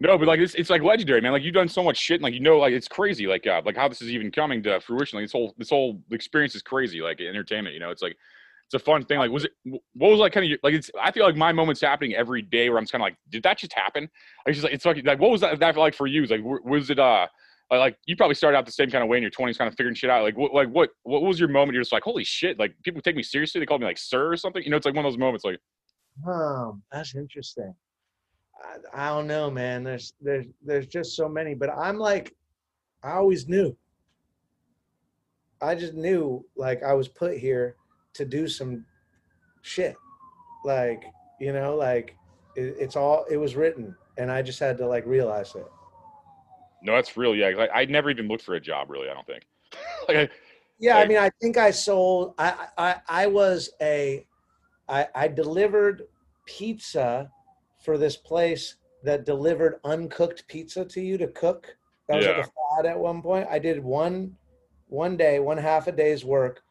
no, but like it's it's like legendary, man. Like you've done so much shit, and like you know, like it's crazy, like uh, like how this is even coming to fruition. Like this whole this whole experience is crazy, like entertainment. You know, it's like it's a fun thing. Like, was it what was like kind of like it's? I feel like my moment's happening every day where I'm just kind of like, did that just happen? I just like it's like like what was that, that like for you? Like was it uh like you probably started out the same kind of way in your twenties, kind of figuring shit out. Like what like what what was your moment? You're just like holy shit! Like people take me seriously. They called me like sir or something. You know, it's like one of those moments like. Um, that's interesting. I, I don't know, man. There's, there's, there's just so many, but I'm like, I always knew. I just knew like I was put here to do some shit. Like, you know, like it, it's all, it was written and I just had to like realize it. No, that's real. Yeah. Like, I never even looked for a job really. I don't think. like, I, yeah. Like, I mean, I think I sold, I, I, I was a, I, I delivered pizza for this place that delivered uncooked pizza to you to cook. That was yeah. like a fad at one point. I did one one day, one half a day's work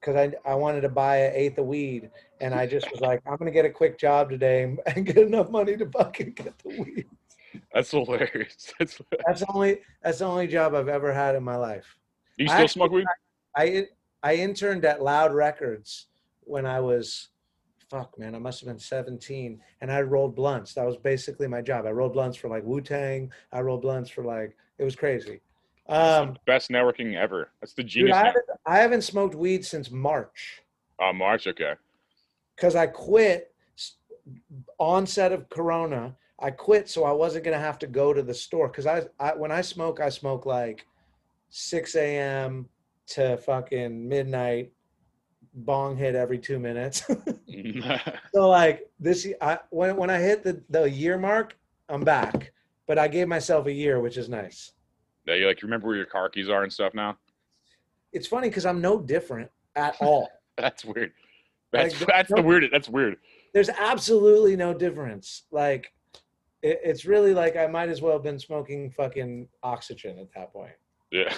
because I, I wanted to buy an eighth of weed. And I just was like, I'm going to get a quick job today and get enough money to fucking get the weed. That's hilarious. That's, that's the only that's the only job I've ever had in my life. You still I, smoke weed? I, I I interned at Loud Records when I was, fuck man, I must have been seventeen, and I rolled blunts. That was basically my job. I rolled blunts for like Wu-Tang. I rolled blunts for like, it was crazy. Um, best networking ever. That's the genius. Dude, I, haven't, I haven't smoked weed since March. Oh, uh, March, okay. Because I quit onset of Corona. I quit so I wasn't going to have to go to the store. Because I, I, when I smoke, I smoke like six a.m. to fucking midnight, bong hit every two minutes. So like this, I, when when I hit the, the year mark, I'm back. But I gave myself a year, which is nice. Yeah, you like remember where your car keys are and stuff now? It's funny because I'm no different at all. That's weird. That's like, that's no, the weirdest. That's weird. There's absolutely no difference. Like, it, it's really like I might as well have been smoking fucking oxygen at that point. Yeah.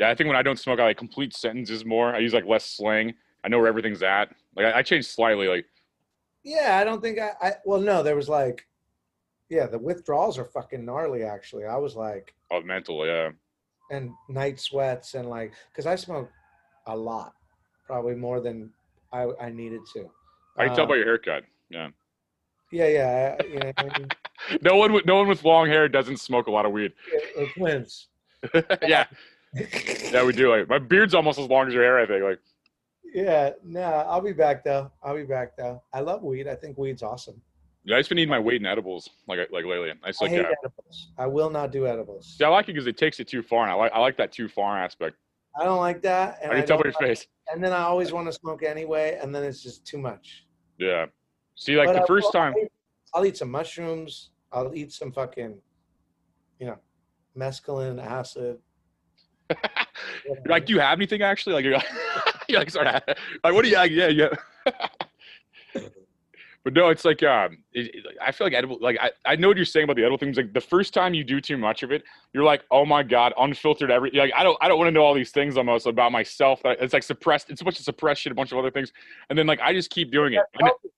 Yeah, I think when I don't smoke, I like complete sentences more. I use like less slang. I know where everything's at. Like, I, I changed slightly. Like, yeah, I don't think I, I. Well, no, there was like, yeah, the withdrawals are fucking gnarly. Actually, I was like, oh, mental, yeah. And night sweats and like, because I smoke a lot, probably more than I I needed to. I can um, tell by your haircut. Yeah. Yeah, yeah. I, you know, I mean, no one with no one with long hair doesn't smoke a lot of weed. It wins. Yeah. Yeah, we do. Like, my beard's almost as long as your hair, I think. Like, yeah, nah, I'll be back though. I'll be back though. I love weed. I think weed's awesome. Yeah, I just been eating my weight in edibles, like like lately. I, just, like, I hate uh, edibles. I will not do edibles. Yeah, I like it because it takes it too far, and I like I like that too far aspect. I don't like that. And I can I tell by your like, face. And then I always want to smoke anyway, and then it's just too much. Yeah. See, like but the I, first I'll, time, I'll eat some mushrooms. I'll eat some fucking, you know, mescaline, acid. Like, do you have anything actually? Like, you're like, you're like, sorry, like, what do you? Like, yeah, yeah. But no, it's like, um, it, it, I feel like edible. Like, I, I know what you're saying about the edible things. Like, the first time you do too much of it, you're like, oh my god, unfiltered everything. Like, I don't, I don't want to know all these things almost about myself. It's like suppressed. It's a bunch of suppressed shit, a bunch of other things, and then like I just keep doing That's it. Healthy.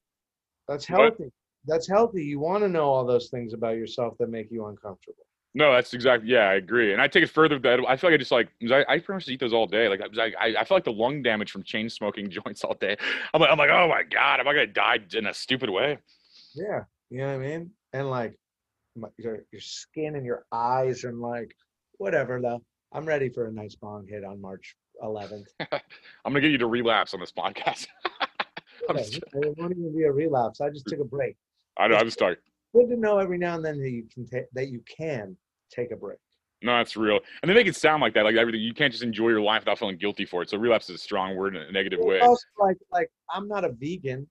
That's healthy. But, That's healthy. You want to know all those things about yourself that make you uncomfortable. No, that's exactly, yeah, I agree. And I take it further. That I feel like I just like, I, I pretty much just eat those all day. Like, I, I, I feel like the lung damage from chain smoking joints all day. I'm like, I'm like, oh my God, am I going to die in a stupid way? Yeah. You know what I mean? And like my, your, your skin and your eyes and like, whatever though. I'm ready for a nice bong hit on March eleventh. I'm going to get you to relapse on this podcast. I'm yeah, just, it won't even be a relapse. I just took a break. I know. I'm just talking. Good to know every now and then that you can ta- that you can take a break. No, that's real. And they make it sound like that, like everything. You can't just enjoy your life without feeling guilty for it. So relapse is a strong word in a negative way. Also, like, like I'm not a vegan,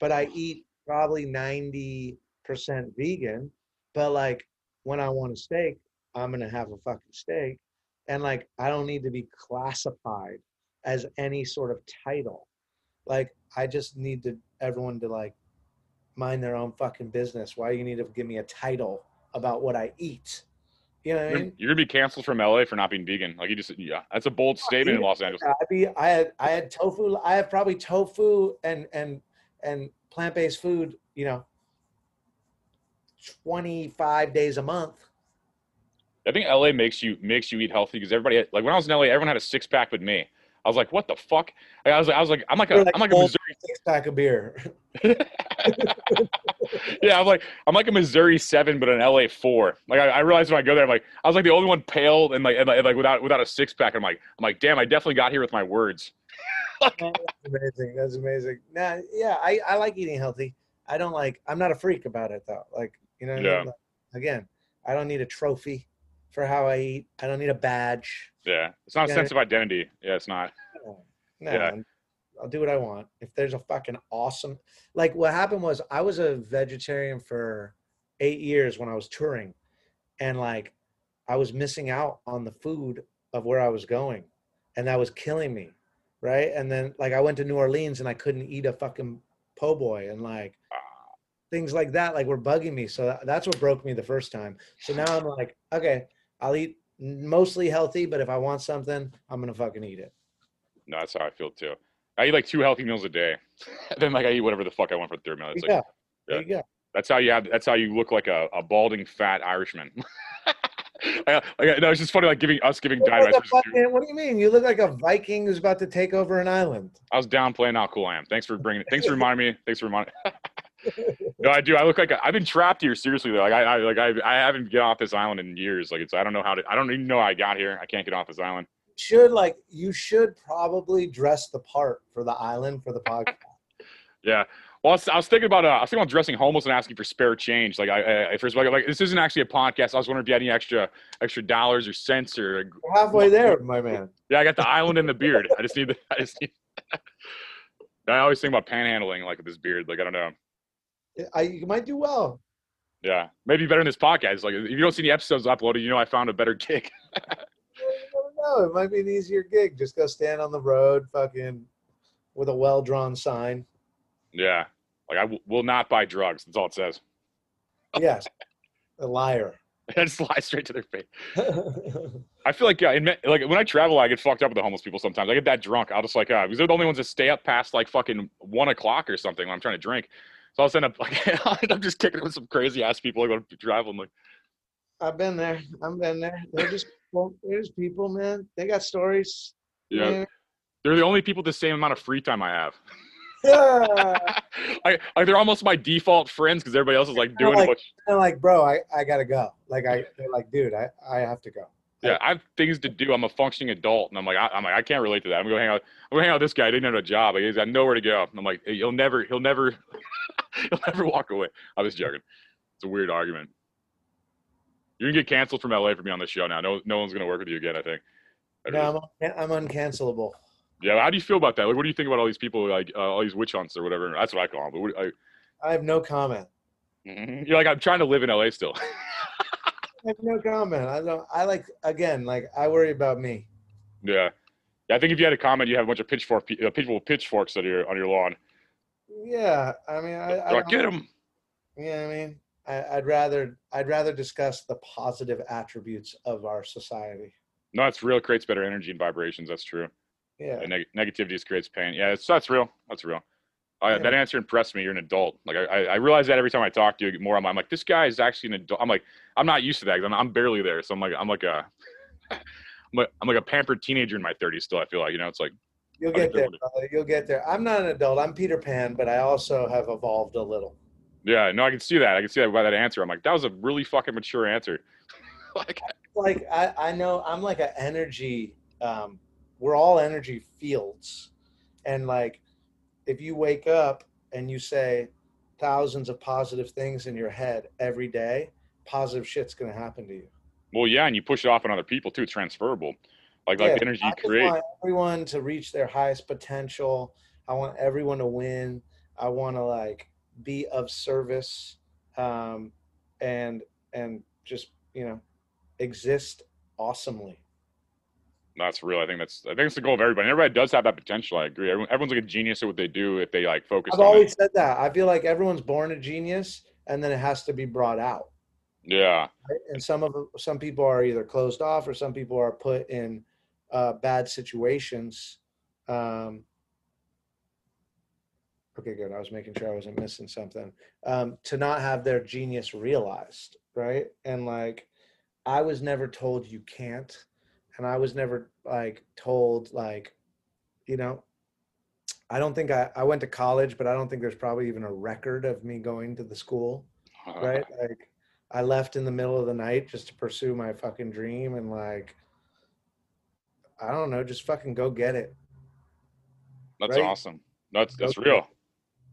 but I eat probably ninety percent vegan. But like when I want a steak, I'm gonna have a fucking steak. And like I don't need to be classified as any sort of title. Like I just need to everyone to like. Mind their own fucking business. Why you need to give me a title about what I eat? You know what I mean? You're gonna be canceled from L A for not being vegan. Like you just, yeah, that's a bold statement in Los Angeles. I be, I had, I had tofu. I have probably tofu and and and plant-based food. You know, twenty-five days a month. I think L A makes you makes you eat healthy because everybody had, like when I was in L A, everyone had a six pack but me. I was like, what the fuck? I was like, I was like, I'm like a, like I'm like a Missouri six pack of beer. Yeah, I'm like, I'm like a Missouri seven, but an L A four. Like I, I realized when I go there, I'm like, I was like the only one pale and like, and like without, without a six pack. I'm like, I'm like, damn, I definitely got here with my words. Like, oh, that's amazing. That's amazing. Nah, yeah, I, I like eating healthy. I don't like, I'm not a freak about it though. Like, you know what yeah. I mean? Like, again, I don't need a trophy for how I eat. I don't need a badge. Yeah, it's not a sense of identity. Yeah, it's not. No, no yeah. I'll do what I want. If there's a fucking awesome, like what happened was I was a vegetarian for eight years when I was touring, and like I was missing out on the food of where I was going, and that was killing me, right? And then like I went to New Orleans and I couldn't eat a fucking po' boy, and like things like that, like, were bugging me. So that's what broke me the first time. So now I'm like, okay, I'll eat mostly healthy, but if I want something, I'm going to fucking eat it. No, that's how I feel too. I eat like two healthy meals a day. Then like I eat whatever the fuck I want for the third meal. It's yeah. Like, yeah. There you go. That's how you have, that's how you look like a, a balding fat Irishman. I, I, no, it's just funny, like giving us giving diet advice. What do you mean? You look like a Viking who's about to take over an island. I was downplaying how cool I am. Thanks for bringing it. Thanks for reminding me. Thanks for reminding me. No, I do. I look like a, I've been trapped here. Seriously, though. Like I, I, like I, I haven't get off this island in years. Like it's, I don't know how to. I don't even know how I got here. I can't get off this island. Should like you should probably dress the part for the island for the podcast. Yeah. Well, I was, I was thinking about uh, I was thinking about dressing homeless and asking for spare change. Like, I, I first of all, like, this isn't actually a podcast. I was wondering if you had any extra extra dollars or cents or. We're halfway there, my man. Yeah, I got the island and the beard. I just need. The, I just need. I always think about panhandling, like with this beard. Like I don't know. I you might do well. Yeah, maybe better than this podcast. Like, if you don't see any episodes uploaded, you know I found a better gig. No, it might be an easier gig. Just go stand on the road, fucking, with a well-drawn sign. Yeah. Like, I w- will not buy drugs. That's all it says. Yes. A liar. I just lie straight to their face. I feel like, yeah, in, like when I travel, I get fucked up with the homeless people sometimes. I get that drunk. I'll just like, uh, because they're the only ones that stay up past like fucking one o'clock or something when I'm trying to drink. So I'll send up, like, I'm just kicking it with some crazy ass people. I go to travel. I'm like, I've been there. I've been there. They're just, well, they're just people, man. They got stories. Yeah. Man. They're the only people the same amount of free time I have. Yeah. I, I, they're almost my default friends because everybody else is like doing like, what they're like, bro, I, I gotta go. Like I they're like, dude, I, I have to go. Yeah, I have things to do. I'm a functioning adult, and I'm like, I, I'm like, I can't relate to that. I'm gonna hang out. I'm gonna hang out with this guy. I didn't have a job. Like, he's got nowhere to go. And I'm like, he'll never, he'll never, he'll never walk away. I was joking. It's a weird argument. You're gonna get canceled from L A for being on this show now. No, no one's gonna work with you again. I think. No, I'm, I'm uncancelable. Yeah, how do you feel about that? Like, what do you think about all these people, like uh, all these witch hunts or whatever? That's what I call them. But what, I, I have no comment. You're like, I'm trying to live in L A still. I have no comment. I don't. I like again. Like I worry about me. Yeah, yeah. I think if you had a comment, you have a bunch of pitchfork uh, people with pitchforks on your on your lawn. Yeah, I mean, I, I, I get them. Yeah, I mean, I, I'd rather I'd rather discuss the positive attributes of our society. No, it's real. It creates better energy and vibrations. That's true. Yeah. Neg- negativity just creates pain. Yeah, it's, that's real. That's real. Uh, yeah. That answer impressed me. You're an adult. Like I, I realize that every time I talk to you more, I'm, I'm like, this guy is actually an adult. I'm like, I'm not used to that. I'm, I'm barely there. So I'm like, I'm like a, I'm like, I'm like a pampered teenager in my thirties still. I feel like, you know, it's like, you'll get there, brother. You'll get there. I'm not an adult. I'm Peter Pan, but I also have evolved a little. Yeah, no, I can see that. I can see that by that answer. I'm like, that was a really fucking mature answer. like, like I, I know I'm like an energy, um, we're all energy fields. And like, if you wake up and you say thousands of positive things in your head every day, positive shit's going to happen to you. Well, yeah. And you push it off on other people too. It's transferable. Like, yeah, like the energy you create. I want everyone to reach their highest potential. I want everyone to win. I want to like be of service um, and, and just, you know, exist awesomely. That's real. I think that's. I think it's the goal of everybody. Everybody does have that potential. I agree. Everyone, everyone's like a genius at what they do if they like focus. I've on always it. said that. I feel like everyone's born a genius, and then it has to be brought out. Yeah. Right? And some of some people are either closed off, or some people are put in uh, bad situations. Um, okay, good. I was making sure I wasn't missing something. Um, to not have their genius realized, right? And like, I was never told you can't. And I was never like told like, you know, I don't think I, I went to college, but I don't think there's probably even a record of me going to the school, right? Like I left in the middle of the night just to pursue my fucking dream. And like, I don't know, just fucking go get it. That's right? Awesome. That's, that's go real.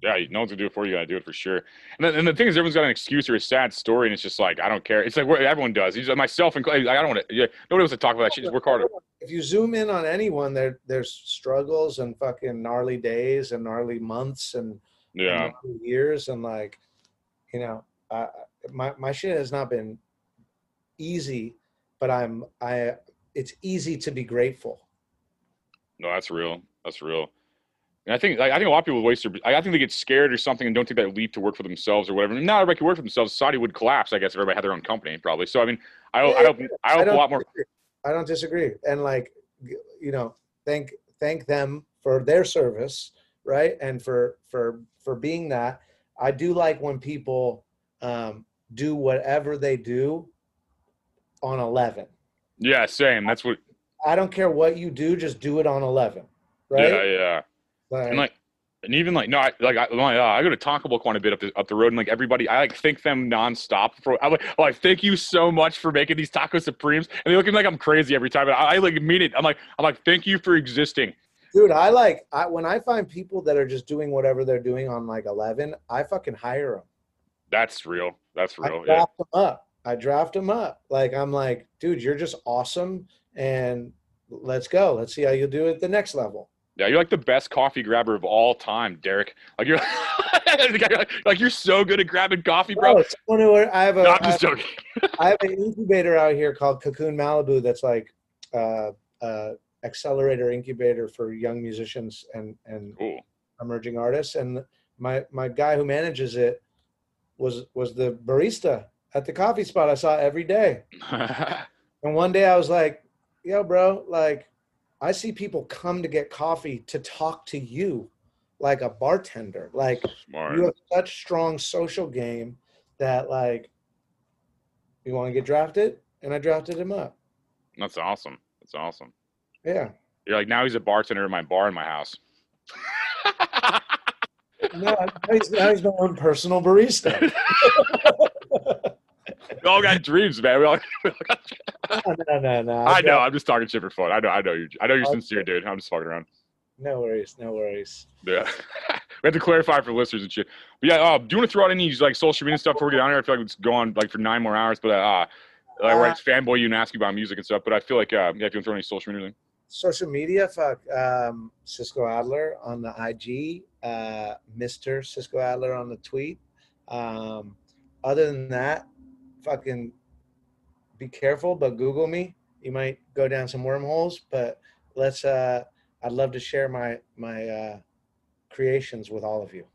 Yeah, no one's gonna do it for you. I do it for sure. And the, and the thing is, everyone's got an excuse or a sad story, and it's just like I don't care. It's like what everyone does. Just, myself included. I don't want to. Yeah, nobody wants to talk about that shit. Just work harder. If you zoom in on anyone, there there's struggles and fucking gnarly days and gnarly months and yeah and gnarly years and like, you know, uh, my my shit has not been easy, but I'm I. It's easy to be grateful. No, that's real. That's real. And I think I think a lot of people waste their. I think they get scared or something and don't take that leap to work for themselves or whatever. And now everybody can work for themselves. Society would collapse, I guess, if everybody had their own company, probably. So I mean, I yeah, I hope I hope a lot more. I don't disagree, and like, you know, thank thank them for their service, right, and for for for being that. I do like when people um, do whatever they do on eleven. Yeah, same. That's what. I don't care what you do, just do it on eleven, right? Yeah, yeah. Like, and like, and even like, no, I, like I, I go to Taco Bell quite a bit up the, up the road, and like everybody, I like thank them nonstop for. I'm like, oh, like, thank you so much for making these taco supremes, and they look at me like I'm crazy every time, but I, I like mean it. I'm like, I'm like, thank you for existing, dude. I like I, when I find people that are just doing whatever they're doing on like eleven, I fucking hire them. That's real. That's real. I draft yeah. them up. I draft them up. Like I'm like, dude, you're just awesome, and let's go. Let's see how you do at the next level. Yeah, you're like the best coffee grabber of all time, Derek. Like you're, like, like you're so good at grabbing coffee, bro. No, someone, I have a, no, I'm just I have, joking. I have an incubator out here called Cocoon Malibu. That's like uh, uh, accelerator incubator for young musicians and and cool. emerging artists. And my my guy who manages it was was the barista at the coffee spot I saw every day. And one day I was like, "Yo, bro, like." I see people come to get coffee to talk to you like a bartender. Like Smart. You have such strong social game that like, you want to get drafted? And I drafted him up. That's awesome. That's awesome. Yeah. You're like, now he's a bartender in my bar in my house. No, he's, now he's my own personal barista. We all got dreams, man. We all, we all got no, no, no, no. I, I know. I'm just talking shit for fun. I know. I know you're. I know you're okay. sincere, dude. I'm just fucking around. No worries. No worries. Yeah. We have to clarify for listeners and shit. But yeah. Uh, do you want to throw out any like social media stuff before we get on here? I feel like it's going on like for nine more hours. But uh, like, uh we're at fanboy you and ask you about music and stuff. But I feel like uh, yeah, if you want to throw any social media thing. Social media, fuck. Um, Cisco Adler on the I G. Uh, Mister Cisco Adler on the tweet. Um, other than that. Fucking be careful, but Google me. You might go down some wormholes, but let's uh I'd love to share my my uh creations with all of you.